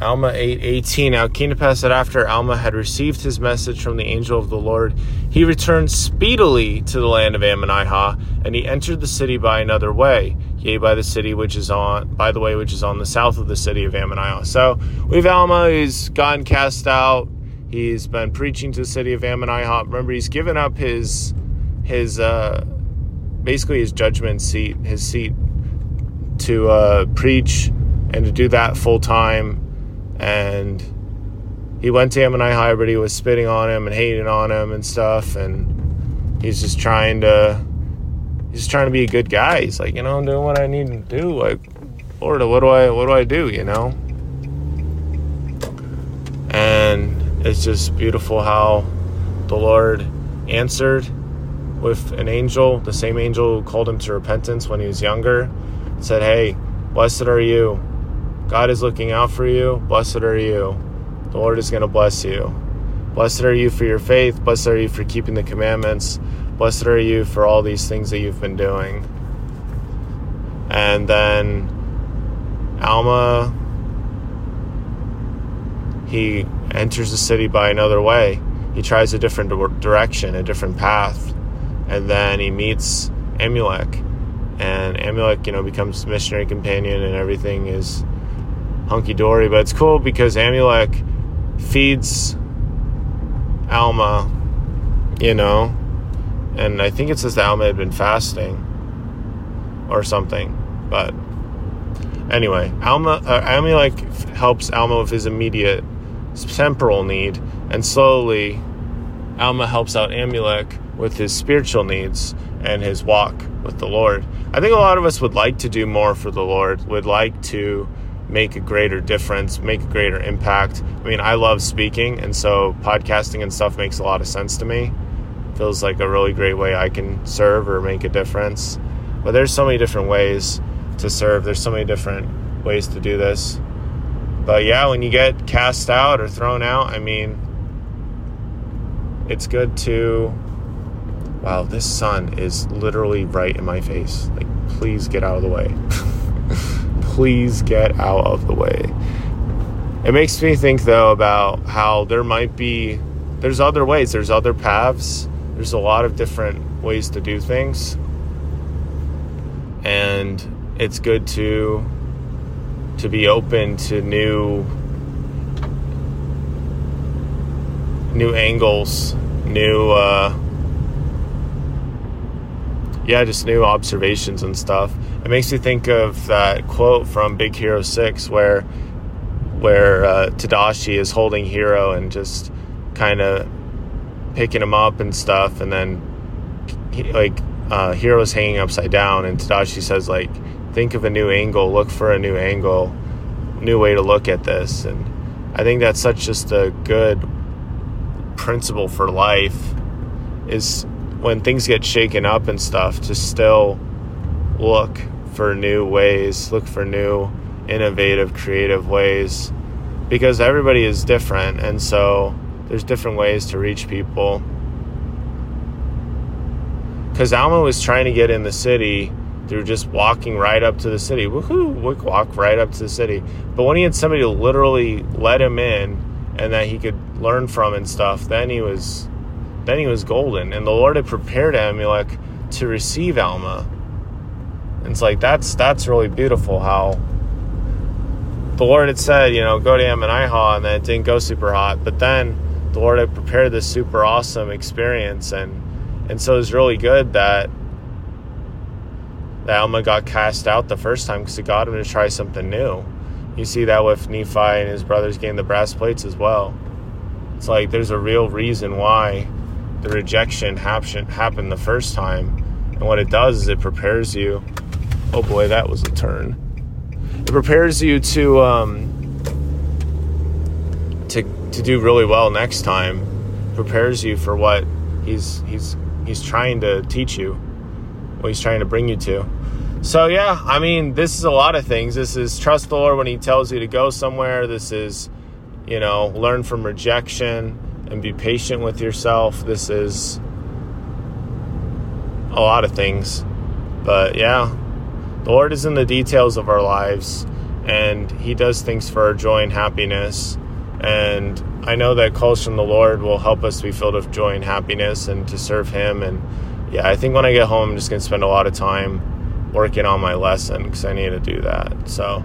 Alma 8:18. Now it came to pass that after Alma had received his message from the angel of the Lord, he returned speedily to the land of Ammonihah, and he entered the city by another way, yea, by the city which is on by the way which is on the south of the city of Ammonihah. So we've Alma, he's gone cast out. He's been preaching to the city of Ammonihah. Remember, he's given up his basically his judgment seat, his seat to preach and to do that full time. And he went to Ammonihah, but he was spitting on him and hating on him and stuff. And he's just trying to be a good guy. He's like, you know, I'm doing what I need to do. Like, Lord, what do I do? You know. And it's just beautiful how the Lord answered with an angel, the same angel who called him to repentance when he was younger, said, "Hey, blessed are you. God is looking out for you. Blessed are you. The Lord is going to bless you. Blessed are you for your faith. Blessed are you for keeping the commandments. Blessed are you for all these things that you've been doing." And then Alma, he enters the city by another way. He tries a different direction, a different path. And then he meets Amulek. And Amulek, you know, becomes missionary companion, and everything is hunky-dory. But it's cool because Amulek feeds Alma, you know, and I think it says that Alma had been fasting or something, but anyway, Amulek helps Alma with his immediate temporal need, and slowly Alma helps out Amulek with his spiritual needs and his walk with the Lord. I think a lot of us would like to do more for the Lord, would like to make a greater difference, make a greater impact. I mean, I love speaking, and so podcasting and stuff makes a lot of sense to me. Feels like a really great way I can serve or make a difference. But there's so many different ways to serve. There's so many different ways to do this. But yeah, when you get cast out or thrown out, I mean, it's good to... Wow, this sun is literally right in my face. Like, please get out of the way. Please get out of the way. It makes me think, though, about how there's other ways, there's other paths, there's a lot of different ways to do things. And it's good to be open to new angles, just new observations and stuff. It makes me think of that quote from Big Hero 6 where Tadashi is holding Hiro and just kind of picking him up and stuff, and then Hiro's hanging upside down, and Tadashi says, like, think of a new angle, look for a new angle, new way to look at this. And I think that's such just a good principle for life, is when things get shaken up and stuff, to still look for new ways, look for new innovative, creative ways, because everybody is different, and so there's different ways to reach people. Because Alma was trying to get in the city through just walking right up to the city. Woohoo! Walk right up to the city. But when he had somebody to literally let him in and that he could learn from and stuff, then he was golden. And the Lord had prepared Amulek to receive Alma. And it's like, that's really beautiful how the Lord had said, you know, go to Ammonihah, and then it didn't go super hot. But then the Lord had prepared this super awesome experience. And so it was really good that Alma got cast out the first time, because it got him to try something new. You see that with Nephi and his brothers getting the brass plates as well. It's like there's a real reason why the rejection happened the first time, and what it does is it prepares you. Oh boy, that was a turn. It prepares you to do really well next time. It prepares you for what he's trying to teach you, what he's trying to bring you to. So yeah, I mean, this is a lot of things. This is trust the Lord when he tells you to go somewhere. This is, you know, learn from rejection and be patient with yourself. This is a lot of things. But yeah, the Lord is in the details of our lives. and he does things for our joy and happiness. And I know that calls from the Lord will help us to be filled with joy and happiness and to serve him. And yeah, I think when I get home, I'm just going to spend a lot of time working on my lesson because I need to do that. So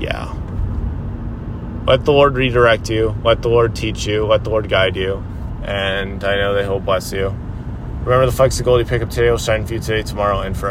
yeah, let the Lord redirect you. Let the Lord teach you. Let the Lord guide you. And I know that he'll bless you. Remember, the flexibility you pick up today will shine for you today, tomorrow, and forever.